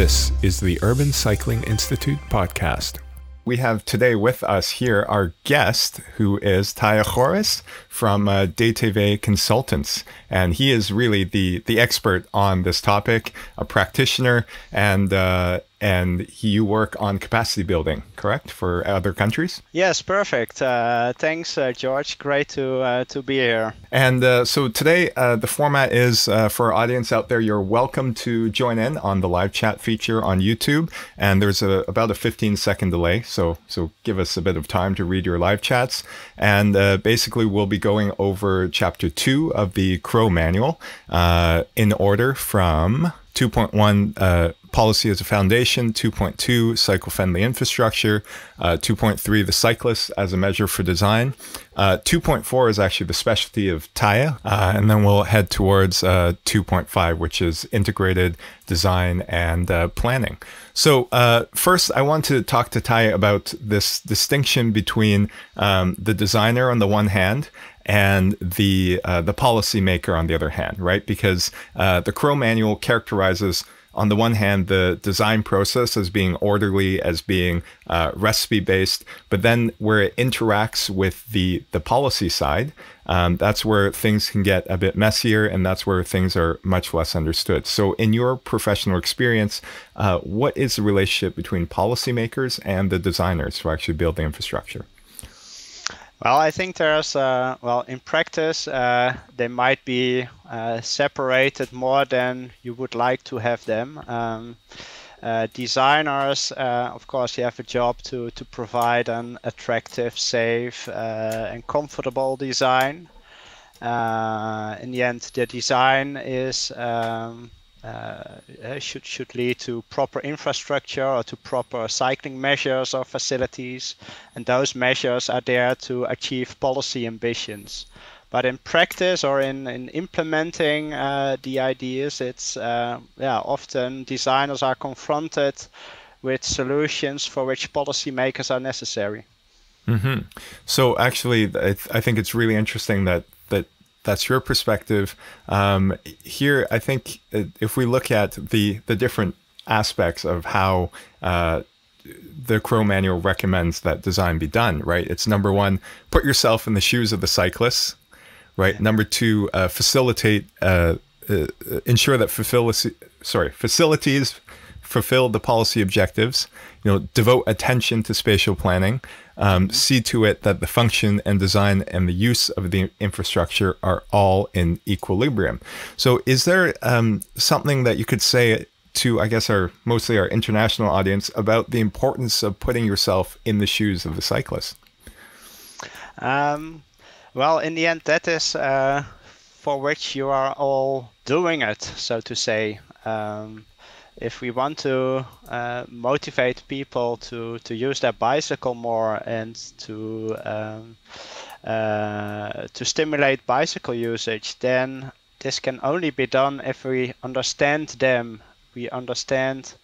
This is the Urban Cycling Institute podcast. We have today with us here our guest, who is Taya Chorris from DTV Consultants. And he is really the expert on this topic, a practitioner, and you work on capacity building, correct, for other countries? Yes, perfect. Thanks, George. Great to be here. And so today, the format is for our audience out there, you're welcome to join in on the live chat feature on YouTube. And there's about a 15-second delay, so give us a bit of time to read your live chats. And basically, we'll be going over Chapter 2 of the CROW Manual in order from 2.1 Policy as a Foundation, 2.2 Cycle-Friendly Infrastructure, 2.3 The Cyclist as a Measure for Design, 2.4 is actually the specialty of Taya, and then we'll head towards 2.5, which is Integrated Design and Planning. So first, I want to talk to Taya about this distinction between the designer on the one hand and the policymaker on the other hand, right? Because the CROW Manual characterizes, on the one hand, the design process as being orderly, as being recipe-based, but then where it interacts with the policy side, that's where things can get a bit messier, and that's where things are much less understood. So in your professional experience, what is the relationship between policymakers and the designers who actually build the infrastructure? Well, I think there's, in practice, they might be separated more than you would like to have them. Designers, of course, you have a job to provide an attractive, safe, and comfortable design. In the end, the design is should lead to proper infrastructure or to proper cycling measures or facilities, and those measures are there to achieve policy ambitions. But in practice or in implementing the ideas, it's often designers are confronted with solutions for which policymakers are necessary. Mm-hmm. So actually, I think it's really interesting that's your perspective. Here, I think if we look at the different aspects of how the CROW Manual recommends that design be done, right? It's number one, put yourself in the shoes of the cyclists, right? Yeah. Number two, ensure that facilities fulfill the policy objectives. Devote attention to spatial planning. See to it that the function and design and the use of the infrastructure are all in equilibrium. So is there something that you could say to, I guess, mostly our international audience about the importance of putting yourself in the shoes of the cyclist? Well, in the end, that is for which you are all doing it, so to say. If we want to motivate people to use their bicycle more and to stimulate bicycle usage, then this can only be done if we understand them. We understand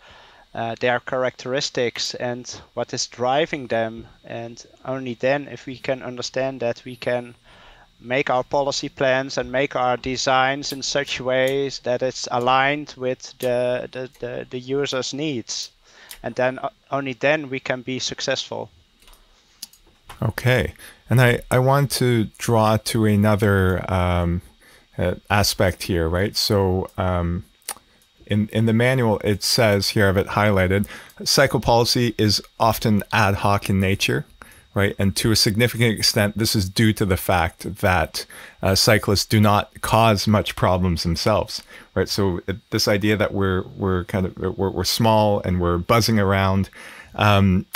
their characteristics and what is driving them. And only then, if we can understand that, we can make our policy plans and make our designs in such ways that it's aligned with the user's needs. And then only then we can be successful. Okay. And I want to draw to another aspect here, right? So in the manual, it says here, I have it highlighted, cycle policy is often ad hoc in nature. Right, and to a significant extent, this is due to the fact that cyclists do not cause much problems themselves. Right, so this idea that we're small and we're buzzing around, and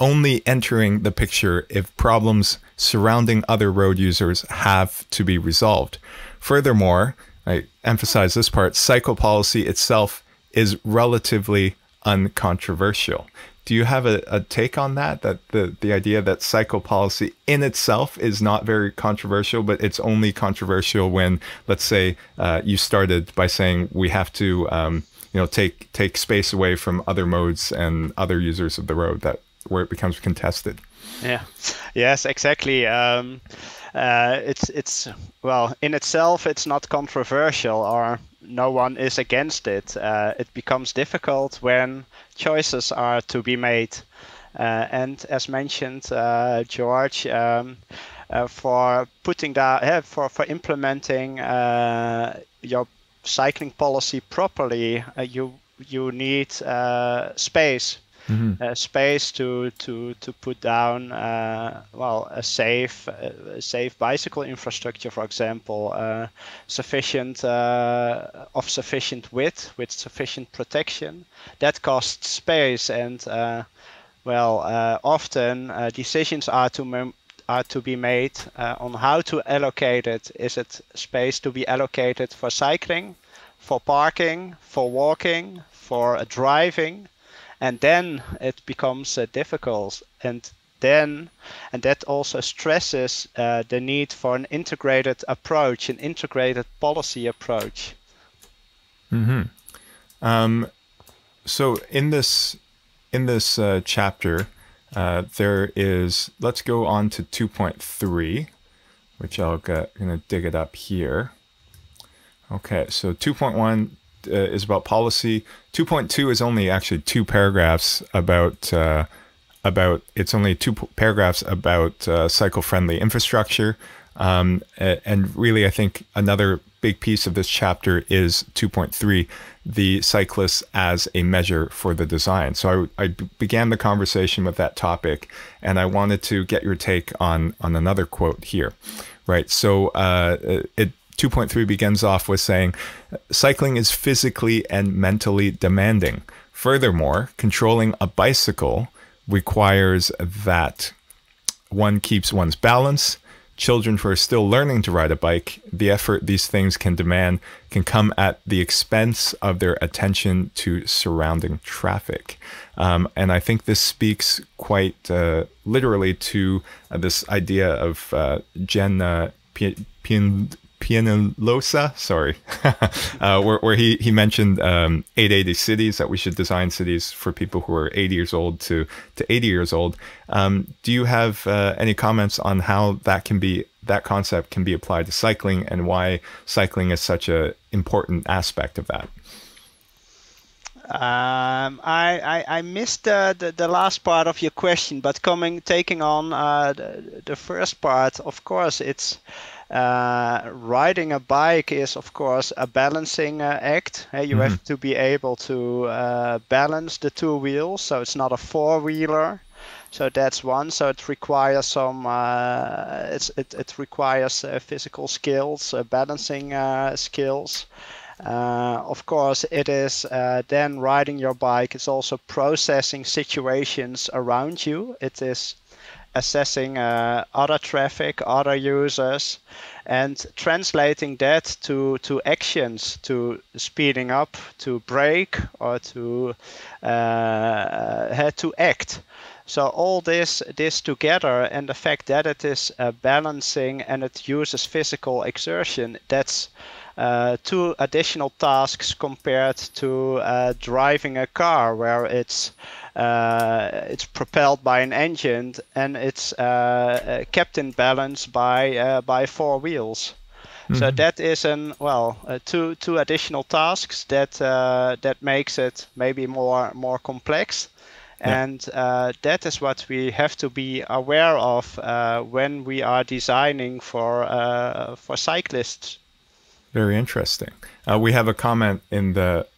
only entering the picture if problems surrounding other road users have to be resolved. Furthermore, I emphasize this part: cycle policy itself is relatively uncontroversial. Do you have a take on that? That the idea that cycle policy in itself is not very controversial, but it's only controversial when, let's say, you started by saying we have to, take space away from other modes and other users of the road, that where it becomes contested. Yeah. Yes. Exactly. It's in itself, it's not controversial or no one is against it. It becomes difficult when choices are to be made. And as mentioned, George, for putting that, for implementing your cycling policy properly, you need space. Mm-hmm. Space to put down a safe bicycle infrastructure, for example, sufficient width with sufficient protection. That costs space, and often decisions are to be made on how to allocate it. Is it space to be allocated for cycling, for parking, for walking, for driving? And then it becomes difficult, and that also stresses the need for an integrated approach, an integrated policy approach. Mm-hmm. So in this chapter, there is. Let's go on to 2.3, which I'll gonna dig it up here. Okay, so 2.1. Is about policy. 2.2 is only actually two paragraphs about it's only two paragraphs about cycle-friendly infrastructure, and really I think another big piece of this chapter is 2.3, the cyclists as a measure for the design. So I began the conversation with that topic, and I wanted to get your take on another quote here, right? So 2.3 begins off with saying, cycling is physically and mentally demanding. Furthermore, controlling a bicycle requires that one keeps one's balance. Children who are still learning to ride a bike, the effort these things can demand can come at the expense of their attention to surrounding traffic. And I think this speaks quite literally to this idea of Jenna Pienolosa, sorry, where he mentioned 880 cities, that we should design cities for people who are 80 years old to 80 years old. Do you have any comments on how that concept can be applied to cycling, and why cycling is such an important aspect of that? I missed the last part of your question, but taking on the first part, of course, it's. Riding a bike is, of course, a balancing act. You have to be able to balance the two wheels, so it's not a four-wheeler. So that's one. So it requires some. It requires physical skills, balancing skills. Of course, it is then riding your bike. It's also processing situations around you. It is. Assessing other traffic, other users, and translating that to actions, to speeding up, to brake, or to act. So all this together, and the fact that it is balancing and it uses physical exertion, that's two additional tasks compared to driving a car, where it's propelled by an engine and it's kept in balance by four wheels. Mm-hmm. So that is two additional tasks that makes it maybe more complex. Yeah. And that is what we have to be aware of when we are designing for cyclists. Very interesting. We have a comment in the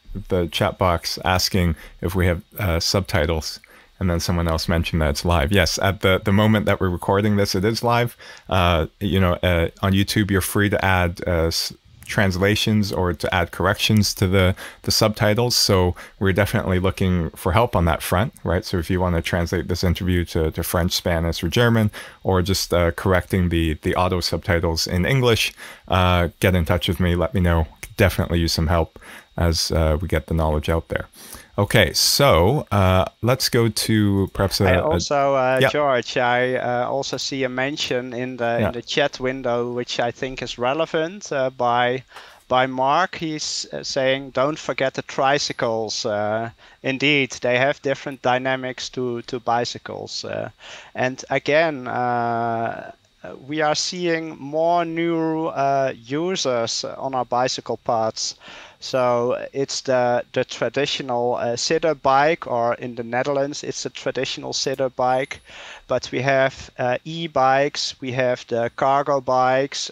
chat box asking if we have subtitles, and then someone else mentioned that it's live. Yes, at the moment that we're recording this, it is live. On YouTube, you're free to add translations or to add corrections to the subtitles. So we're definitely looking for help on that front, right? So if you want to translate this interview to French, Spanish, or German, or just correcting the auto subtitles in English, get in touch with me. Let me know. Definitely use some help as we get the knowledge out there. Okay, so let's go to perhaps. George, I also see a mention in the chat window, which I think is relevant by Mark. He's saying, "Don't forget the tricycles." Indeed, they have different dynamics to bicycles, and again. we are seeing more new users on our bicycle paths. So it's the traditional sitter bike, or in the Netherlands, it's a traditional sitter bike. But we have e-bikes, we have the cargo bikes,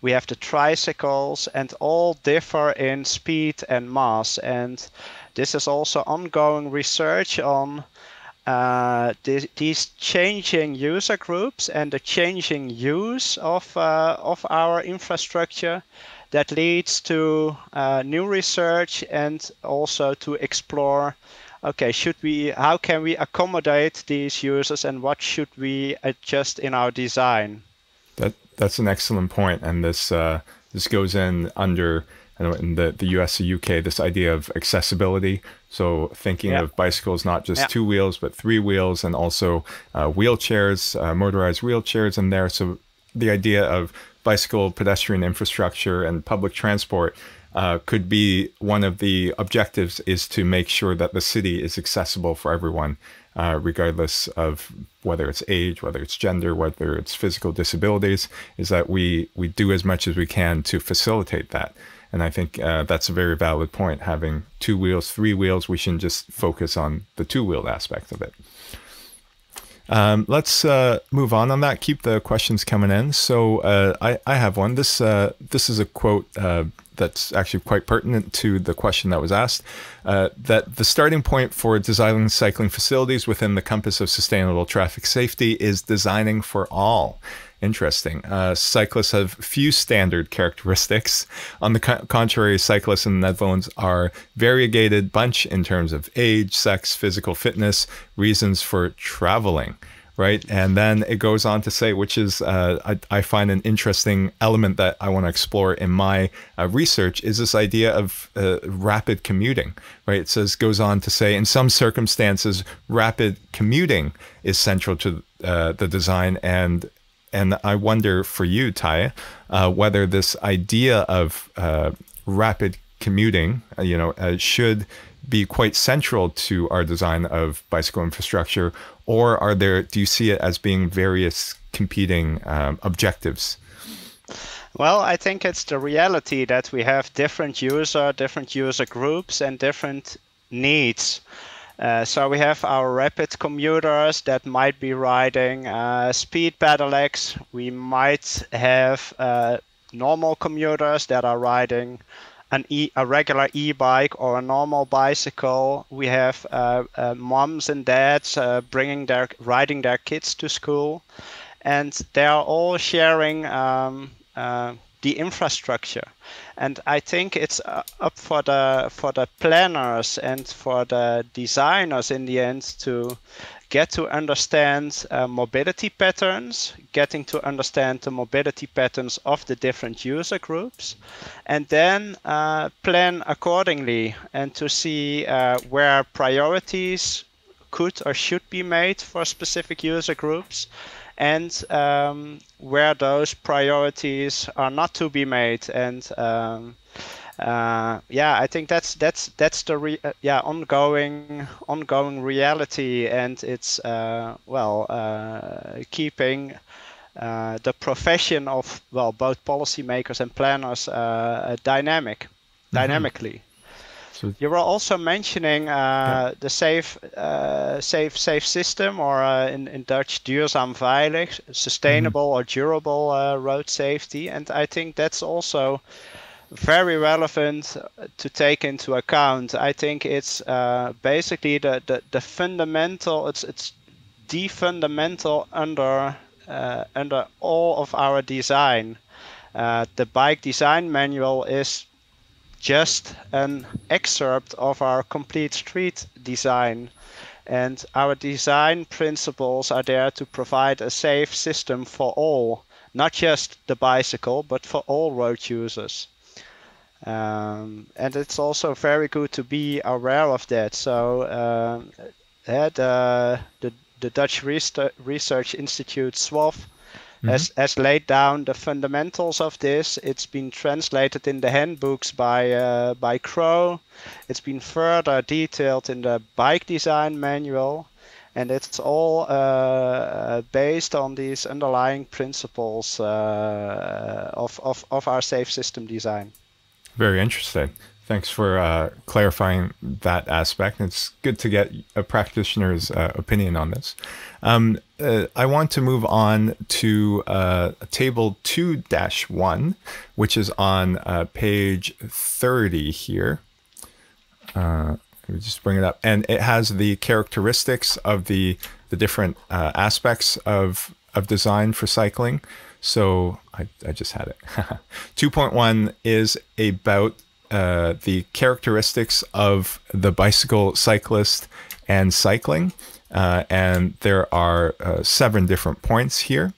we have the tricycles, and all differ in speed and mass. And this is also ongoing research on these changing user groups and the changing use of our infrastructure. That leads to new research and also to explore, okay, how can we accommodate these users and what should we adjust in our design? That's an excellent point. And this this goes in under, you know, in the US and UK, this idea of accessibility. So thinking of bicycles, not just two wheels, but three wheels, and also wheelchairs, motorized wheelchairs in there. So the idea of bicycle, pedestrian infrastructure, and public transport could be one of the objectives, is to make sure that the city is accessible for everyone, regardless of whether it's age, whether it's gender, whether it's physical disabilities, is that we do as much as we can to facilitate that. And I think that's a very valid point. Having two wheels, three wheels, we shouldn't just focus on the two-wheeled aspect of it. Let's move on that. Keep the questions coming in. So I have one. This is a quote that's actually quite pertinent to the question that was asked, that the starting point for designing cycling facilities within the compass of sustainable traffic safety is designing for all. Interesting. Cyclists have few standard characteristics. On the contrary, cyclists in the Netherlands are variegated bunch in terms of age, sex, physical fitness, reasons for traveling, right? And then it goes on to say, which is, I find an interesting element that I want to explore in my research, is this idea of rapid commuting, right? It says, goes on to say, in some circumstances, rapid commuting is central to the design. And I wonder for you, Taya, whether this idea of rapid commuting, you know, should be quite central to our design of bicycle infrastructure, or are there? Do you see it as being various competing objectives? Well, I think it's the reality that we have different user groups, and different needs. So we have our rapid commuters that might be riding speed pedelecs. We might have normal commuters that are riding a regular e-bike or a normal bicycle. We have moms and dads riding their kids to school, and they are all sharing the infrastructure. And I think it's up for the planners and for the designers in the end to get to understand mobility patterns, getting to understand the mobility patterns of the different user groups, and then plan accordingly, and to see where priorities could or should be made for specific user groups, and where those priorities are not to be made. And I think that's the ongoing reality, and it's keeping the profession of both policymakers and planners dynamically. You were also mentioning the safe system, or in Dutch duurzaam veilig, sustainable or durable road safety. And I think that's also very relevant to take into account. I think it's basically the fundamental, it's the fundamental under all of our design. The bike design manual is just an excerpt of our complete street design, and our design principles are there to provide a safe system for all, not just the bicycle, but for all road users. And it's also very good to be aware of that. So the Dutch Research Institute, SWOF, has laid down the fundamentals of this. It's been translated in the handbooks by CROW. It's been further detailed in the bike design manual. And it's all based on these underlying principles of our safe system design. Very interesting. Thanks for clarifying that aspect. It's good to get a practitioner's opinion on this. I want to move on to table 2-1, which is on page 30 here. Let me just bring it up. And it has the characteristics of the different aspects of design for cycling. So I just had it. 2.1 is about the characteristics of the bicycle, cyclist, and cycling. And there are 7 different points here.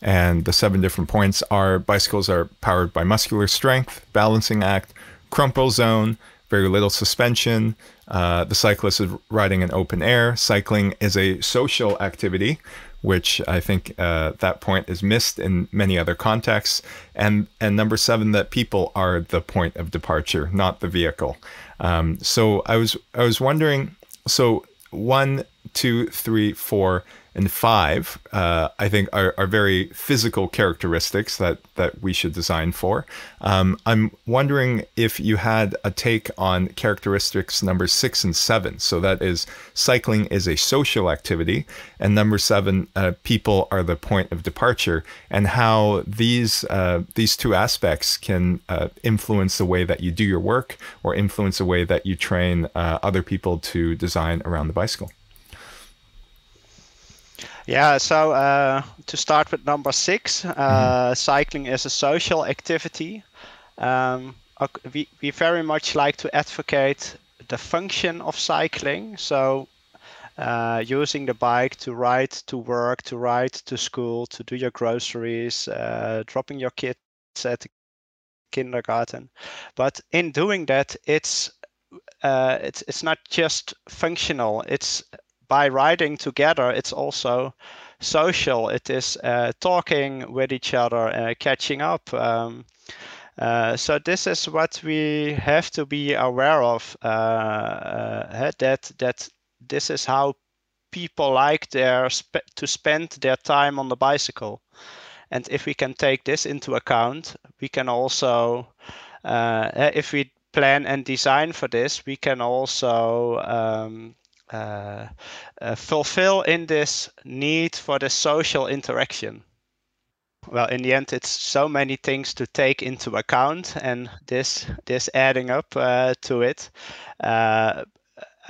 And the 7 different points are: bicycles are powered by muscular strength, balancing act, crumple zone, very little suspension. The cyclist is riding in open air. Cycling is a social activity, which I think that point is missed in many other contexts. And number 7, that people are the point of departure, not the vehicle. So I was wondering, so 1, 2, 3, 4, and 5, I think are very physical characteristics that we should design for. I'm wondering if you had a take on characteristics number 6 and 7. So that is, cycling is a social activity, and number 7, people are the point of departure, and how these 2 aspects can influence the way that you do your work, or influence the way that you train other people to design around the bicycle. Yeah, so to start with number 6, cycling is a social activity. We very much like to advocate the function of cycling. So using the bike to ride to work, to ride to school, to do your groceries, dropping your kids at the kindergarten. But in doing that, it's not just functional. It's by riding together, it's also social. It is talking with each other, catching up. So this is what we have to be aware of, that this is how people like to spend their time on the bicycle. And if we can take this into account, we can also, if we plan and design for this, we can also fulfill in this need for the social interaction. Well, in the end, it's so many things to take into account, and this adding up to it. I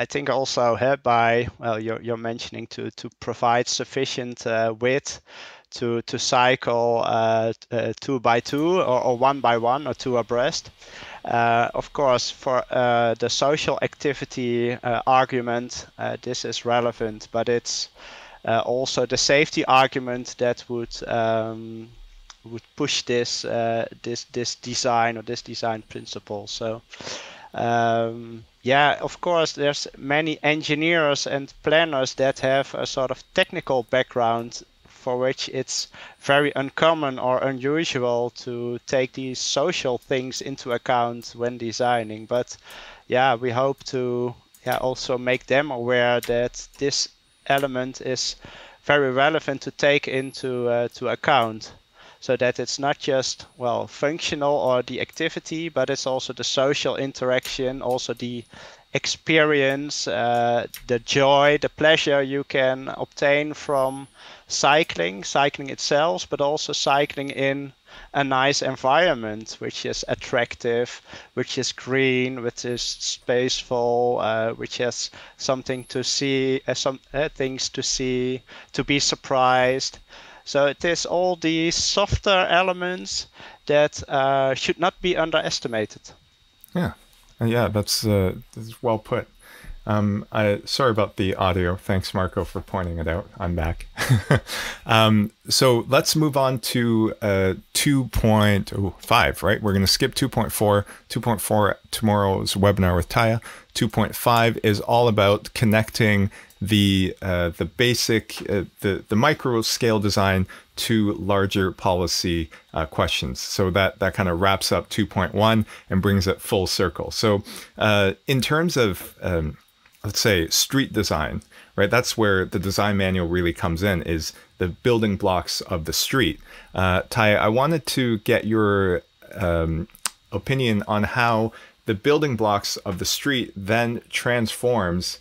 think also here by, well, you're mentioning to provide sufficient width to cycle 2 by 2 or 1 by 1 or 2 abreast. Of course, for the social activity argument, this is relevant, but it's also the safety argument that would push this this design or this design principle. So yeah, of course, there's many engineers and planners that have a sort of technical background, for which it's very uncommon or unusual to take these social things into account when designing. But yeah, we hope to also make them aware that this element is very relevant to take into to account, so that it's not just, well, functional or the activity, but it's also the social interaction, also the experience, the joy, the pleasure you can obtain from cycling itself, but also cycling in a nice environment, which is attractive, which is green, which is spaceful, which has something to see, things to see, to be surprised. So it is all these softer elements that should not be underestimated. Yeah. Yeah, that's well put. Sorry about the audio. Thanks, Marco, for pointing it out. I'm back. So let's move on to 2.5, right? We're going to skip 2.4. 2.4, tomorrow's webinar with Taya. 2.5 is all about connecting the basic, the micro scale design to larger policy questions. So that kind of wraps up 2.1 and brings it full circle. So in terms of let's say, street design, right? That's where the design manual really comes in, is the building blocks of the street. Taya, I wanted to get your opinion on how the building blocks of the street then transforms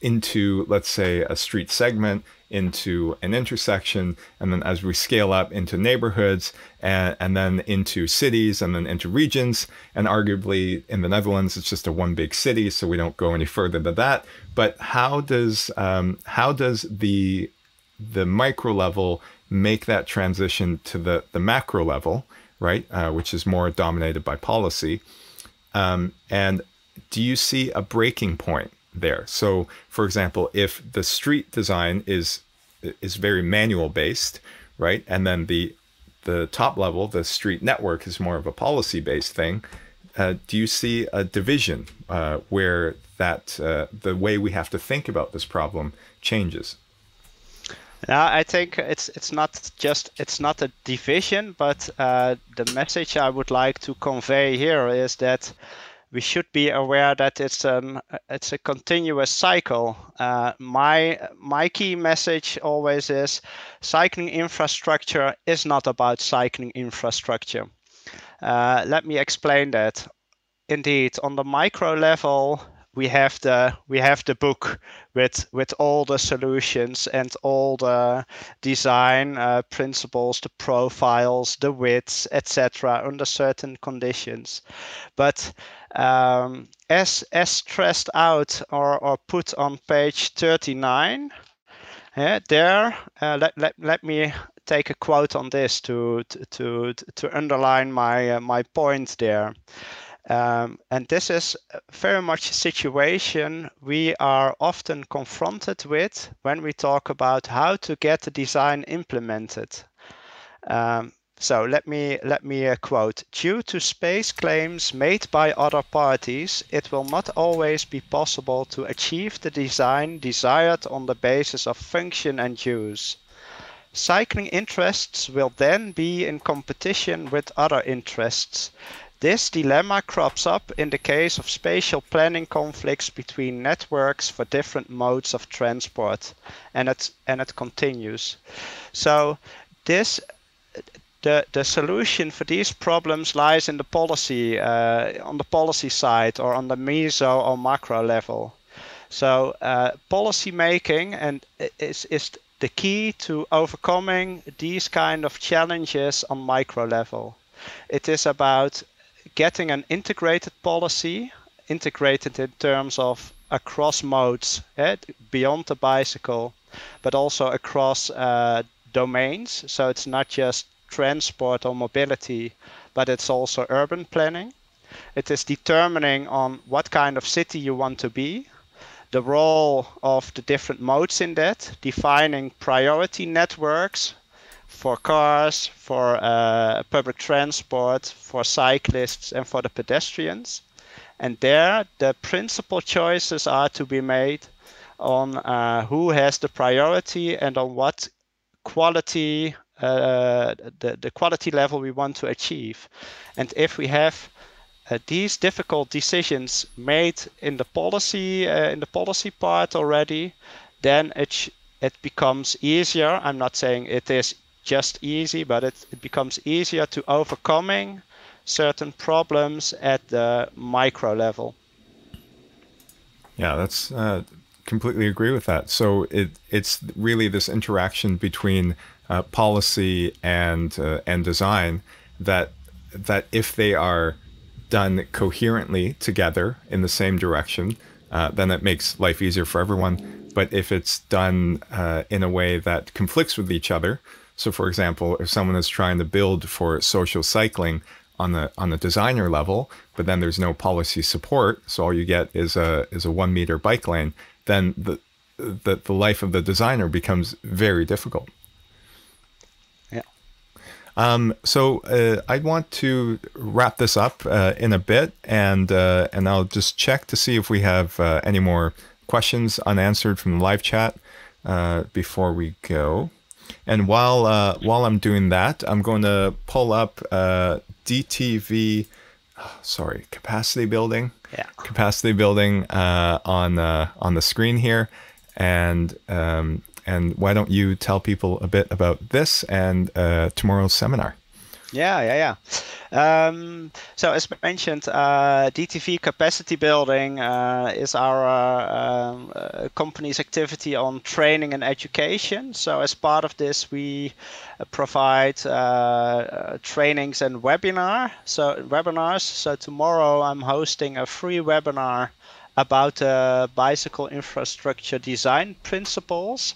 into, let's say, a street segment, into an intersection, and then as we scale up into neighborhoods, and then into cities, and then into regions. And arguably in the Netherlands, it's just a one big city, so we don't go any further than that. But how does the micro level make that transition to the macro level, right? Which is more dominated by policy. And do you see a breaking point there? So, for example, if the street design is very manual based, right, and then the top level, the street network, is more of a policy based thing, do you see a division where that the way we have to think about this problem changes? No, I think it's not a division, but the message I would like to convey here is that we should be aware that it's a continuous cycle. My key message always is cycling infrastructure is not about cycling infrastructure. Let me explain that. Indeed, on the micro level, we have the book with all the solutions and all the design principles, the profiles, the widths, etc., under certain conditions. But as stressed out or put on page 39, yeah, there. Let me take a quote on this to underline my point there. And this is very much a situation we are often confronted with when we talk about how to get the design implemented. So let me quote: "Due to space claims made by other parties, it will not always be possible to achieve the design desired on the basis of function and use. Cycling interests will then be in competition with other interests. This dilemma crops up in the case of spatial planning conflicts between networks for different modes of transport," and it continues. So this the solution for these problems lies in the policy on the policy side, or on the meso or macro level. So policy making and is the key to overcoming these kind of challenges on micro level. It is about getting an integrated policy, integrated in terms of across modes, beyond the bicycle, but also across domains. So it's not just transport or mobility, but it's also urban planning. It is determining on what kind of city you want to be, the role of the different modes in that, defining priority networks, for cars, for public transport, for cyclists, and for the pedestrians. And there, the principal choices are to be made on who has the priority and on what quality, the quality level we want to achieve. And if we have these difficult decisions made in the policy part already, then it becomes easier. I'm not saying it is just easy, but it becomes easier to overcoming certain problems at the micro level. Yeah, that's completely agree with that. So it's really this interaction between policy and design that if they are done coherently together in the same direction, then it makes life easier for everyone. But if it's done in a way that conflicts with each other, so, for example, if someone is trying to build for social cycling on the designer level, but then there's no policy support, so all you get is a 1 meter bike lane, then the life of the designer becomes very difficult. Yeah. So I want to wrap this up in a bit, and I'll just check to see if we have any more questions unanswered from the live chat before we go. And while I'm doing that, I'm going to pull up DTV sorry, capacity building. Yeah. Capacity building on the screen here, and why don't you tell people a bit about this and tomorrow's seminar? Yeah. So as mentioned, DTV Capacity Building is our company's activity on training and education. So as part of this, we provide trainings and webinars. So tomorrow I'm hosting a free webinar about bicycle infrastructure design principles.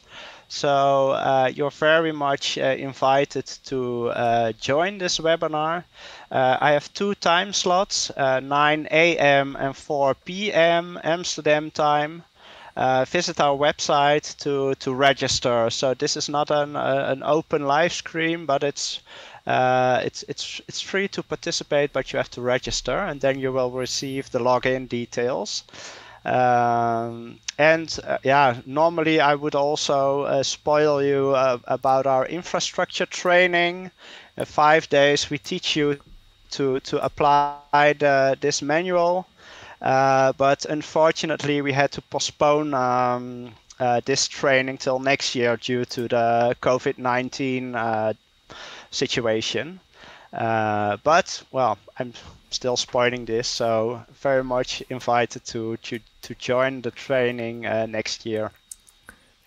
So you're very much invited to join this webinar. I have two time slots, 9 a.m. and 4 p.m. Amsterdam time. Visit our website to register. So this is not an open live stream, but it's free to participate, but you have to register, and then you will receive the login details. Yeah, normally I would also spoil you about our infrastructure training. 5 days we teach you to apply this manual, but unfortunately we had to postpone this training till next year due to the COVID-19 situation. But well, I'm still spoiling this, so very much invited to join the training next year.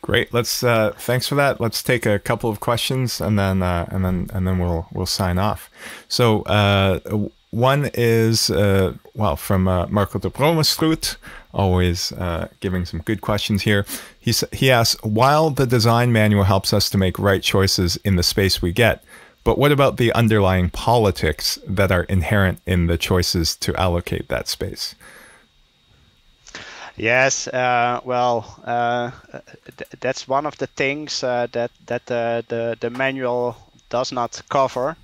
Great. Let's thanks for that. Let's take a couple of questions and then we'll sign off. So one is from Marco de Bromestrut, always giving some good questions here. He asks, while the design manual helps us to make right choices in the space we get, but what about the underlying politics that are inherent in the choices to allocate that space? Yes, that's one of the things that the manual does not cover.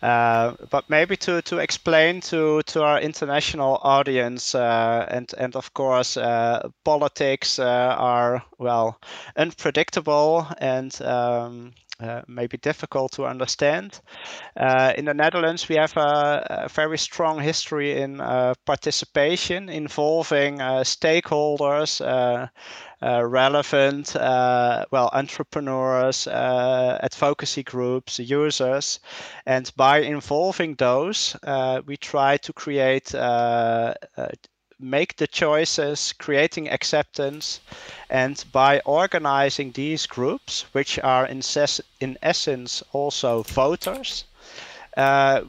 But maybe to explain to our international audience, and of course politics are unpredictable and maybe difficult to understand. In the Netherlands, we have a very strong history in participation involving stakeholders, relevant entrepreneurs, advocacy groups, users, and by involving those, we try to make the choices, creating acceptance, and by organizing these groups, which are in essence also voters,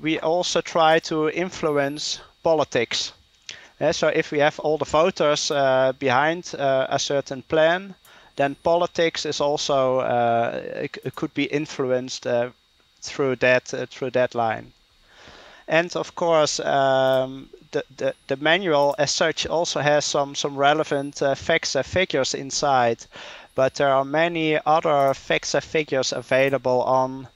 we also try to influence politics. So if we have all the voters behind a certain plan, then politics is also it could be influenced through that line. And of course, the manual as such also has some relevant facts and figures inside, but there are many other facts and figures available on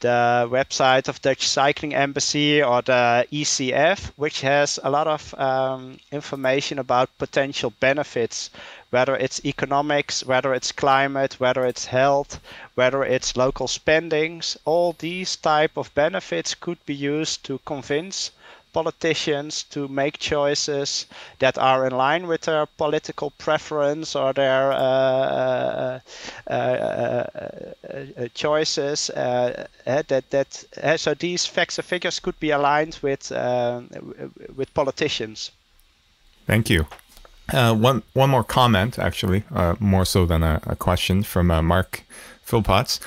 the website of Dutch Cycling Embassy or the ECF, which has a lot of information about potential benefits, whether it's economics, whether it's climate, whether it's health, whether it's local spendings. All these type of benefits could be used to convince politicians to make choices that are in line with their political preference or their choices. So these facts and figures could be aligned with politicians. Thank you. One more comment, actually, more so than a question from Mark Philpots.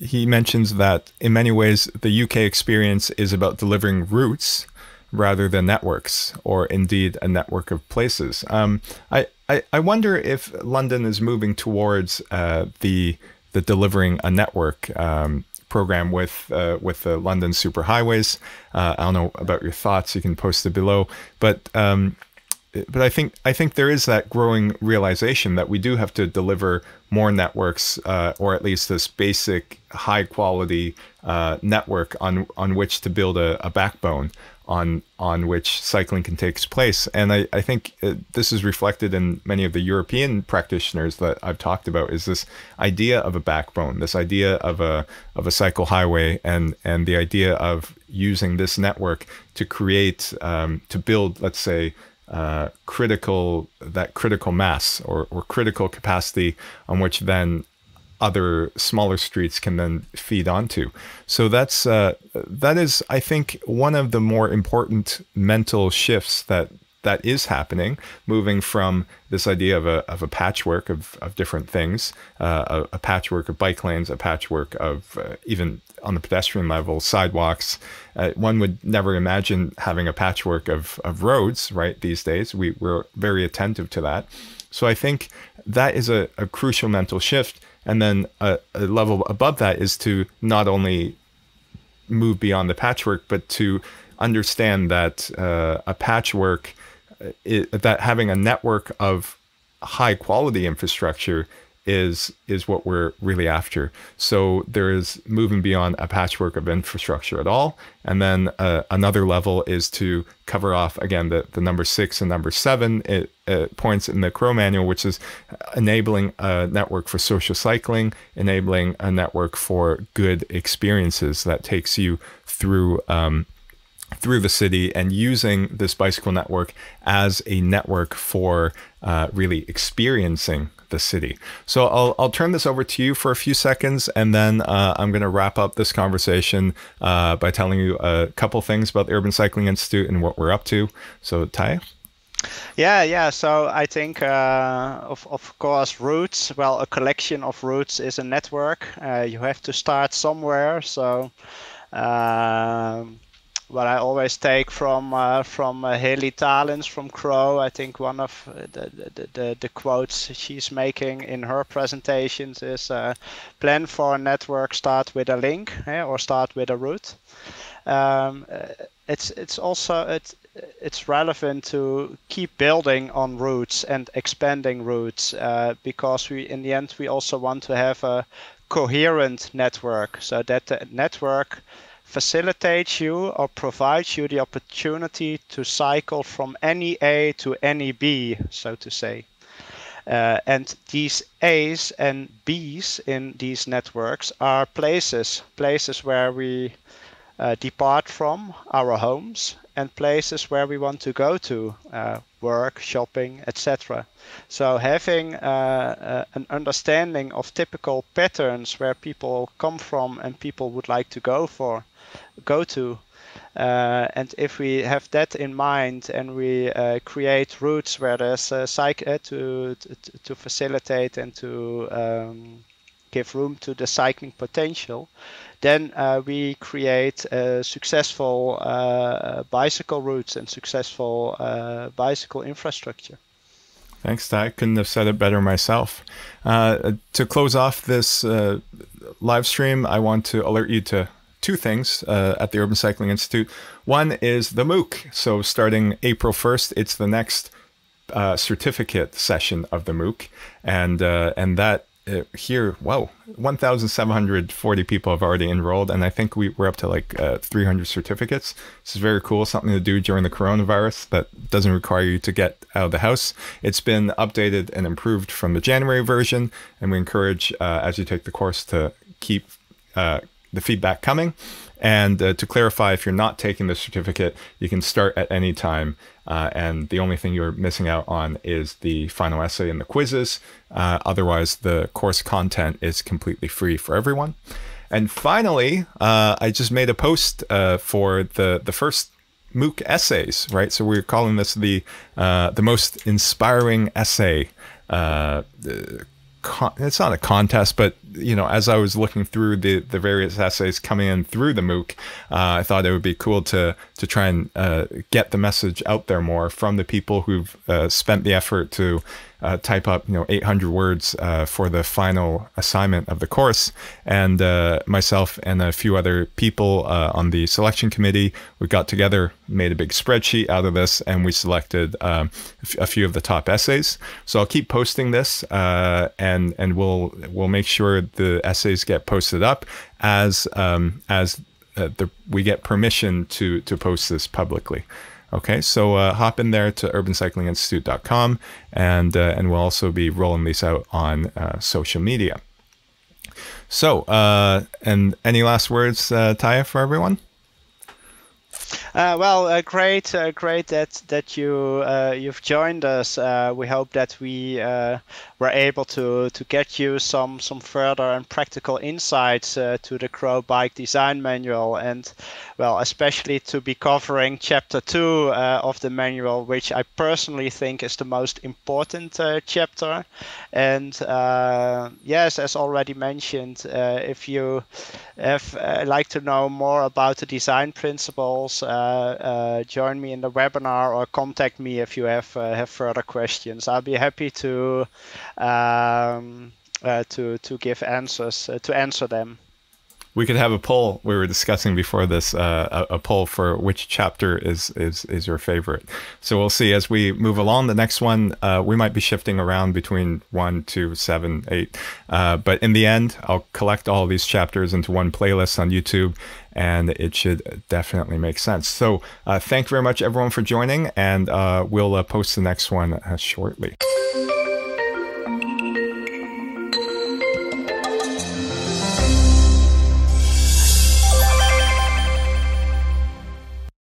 He mentions that in many ways, the UK experience is about delivering routes rather than networks, or indeed a network of places. I wonder if London is moving towards the delivering a network program with the London Superhighways. I don't know about your thoughts. You can post it below, but I think there is that growing realization that we do have to deliver more networks, or at least this basic high quality network on which to build a backbone on which cycling can take place. And I think this is reflected in many of the European practitioners that I've talked about, is this idea of a backbone, this idea of a cycle highway, and the idea of using this network to create, to build, let's say, critical mass or critical capacity on which then other smaller streets can then feed onto. So that is, I think, one of the more important mental shifts that is happening, moving from this idea of a patchwork of different things, a patchwork of bike lanes, a patchwork of even on the pedestrian level, sidewalks. One would never imagine having a patchwork of roads, right? These days, we're very attentive to that. So I think that is a crucial mental shift. And then a level above that is to not only move beyond the patchwork, but to understand that a patchwork, that having a network of high quality infrastructure is what we're really after. So there is moving beyond a patchwork of infrastructure at all. And then another level is to cover off, again, the number 6 and number 7 points in the Crow Manual, which is enabling a network for social cycling, enabling a network for good experiences that takes you through the city, and using this bicycle network as a network for really experiencing the city. So I'll turn this over to you for a few seconds, and then I'm going to wrap up this conversation by telling you a couple things about the Urban Cycling Institute and what we're up to. So, Taya? Yeah. So I think, of course, routes. Well, a collection of routes is a network. You have to start somewhere. So what I always take from Hayley Talens from CROW, I think one of the quotes she's making in her presentations is plan for a network, start with a link, or start with a route. It's relevant to keep building on routes and expanding routes, because in the end we also want to have a coherent network, so that the network facilitates you or provides you the opportunity to cycle from any A to any B, so to say. And these A's and B's in these networks are places where we depart from our homes, and places where we want to go to, work, shopping, etc. So having an understanding of typical patterns where people come from and people would like to go to. And if we have that in mind, and we create routes where there's a cycle to facilitate and to give room to the cycling potential, then we create successful bicycle routes and successful bicycle infrastructure. Thanks, Ty. I couldn't have said it better myself. To close off this live stream, I want to alert you to two things at the Urban Cycling Institute. One is the MOOC. So starting April 1st, it's the next certificate session of the MOOC. And that here, wow, 1,740 people have already enrolled, and I think we're up to like 300 certificates. This is very cool, something to do during the coronavirus that doesn't require you to get out of the house. It's been updated and improved from the January version, and we encourage, as you take the course, to keep the feedback coming. And to clarify, if you're not taking the certificate, you can start at any time. And the only thing you're missing out on is the final essay and the quizzes. Otherwise, the course content is completely free for everyone. And finally, I just made a post for the first MOOC essays, right? So we're calling this the most inspiring essay. It's not a contest, but you know, as I was looking through the various essays coming in through the MOOC, I thought it would be cool to try and get the message out there more from the people who've spent the effort to type up, 800 words for the final assignment of the course. And myself and a few other people on the selection committee, we got together, made a big spreadsheet out of this, and we selected a few of the top essays. So I'll keep posting this, and we'll make sure the essays get posted up as we get permission to post this publicly. Okay, so hop in there to urbancyclinginstitute.com, and we'll also be rolling these out on social media. So, and any last words, Taya, for everyone? Well, great that you've joined us. We hope that we were able to get you some further and practical insights to the CROW Bike Design Manual, and well, especially to be covering Chapter 2 of the manual, which I personally think is the most important chapter. And yes, as already mentioned, if you have like to know more about the design principles, join me in the webinar or contact me if you have further questions. I'll be happy to give answers to answer them. We could have a poll. We were discussing before this a poll for which chapter is your favorite. So we'll see as we move along. The next one we might be shifting around between 1, 2, 7, 8, but in the end I'll collect all these chapters into one playlist on YouTube, and it should definitely make sense. So thank you very much everyone for joining, and we'll post the next one shortly.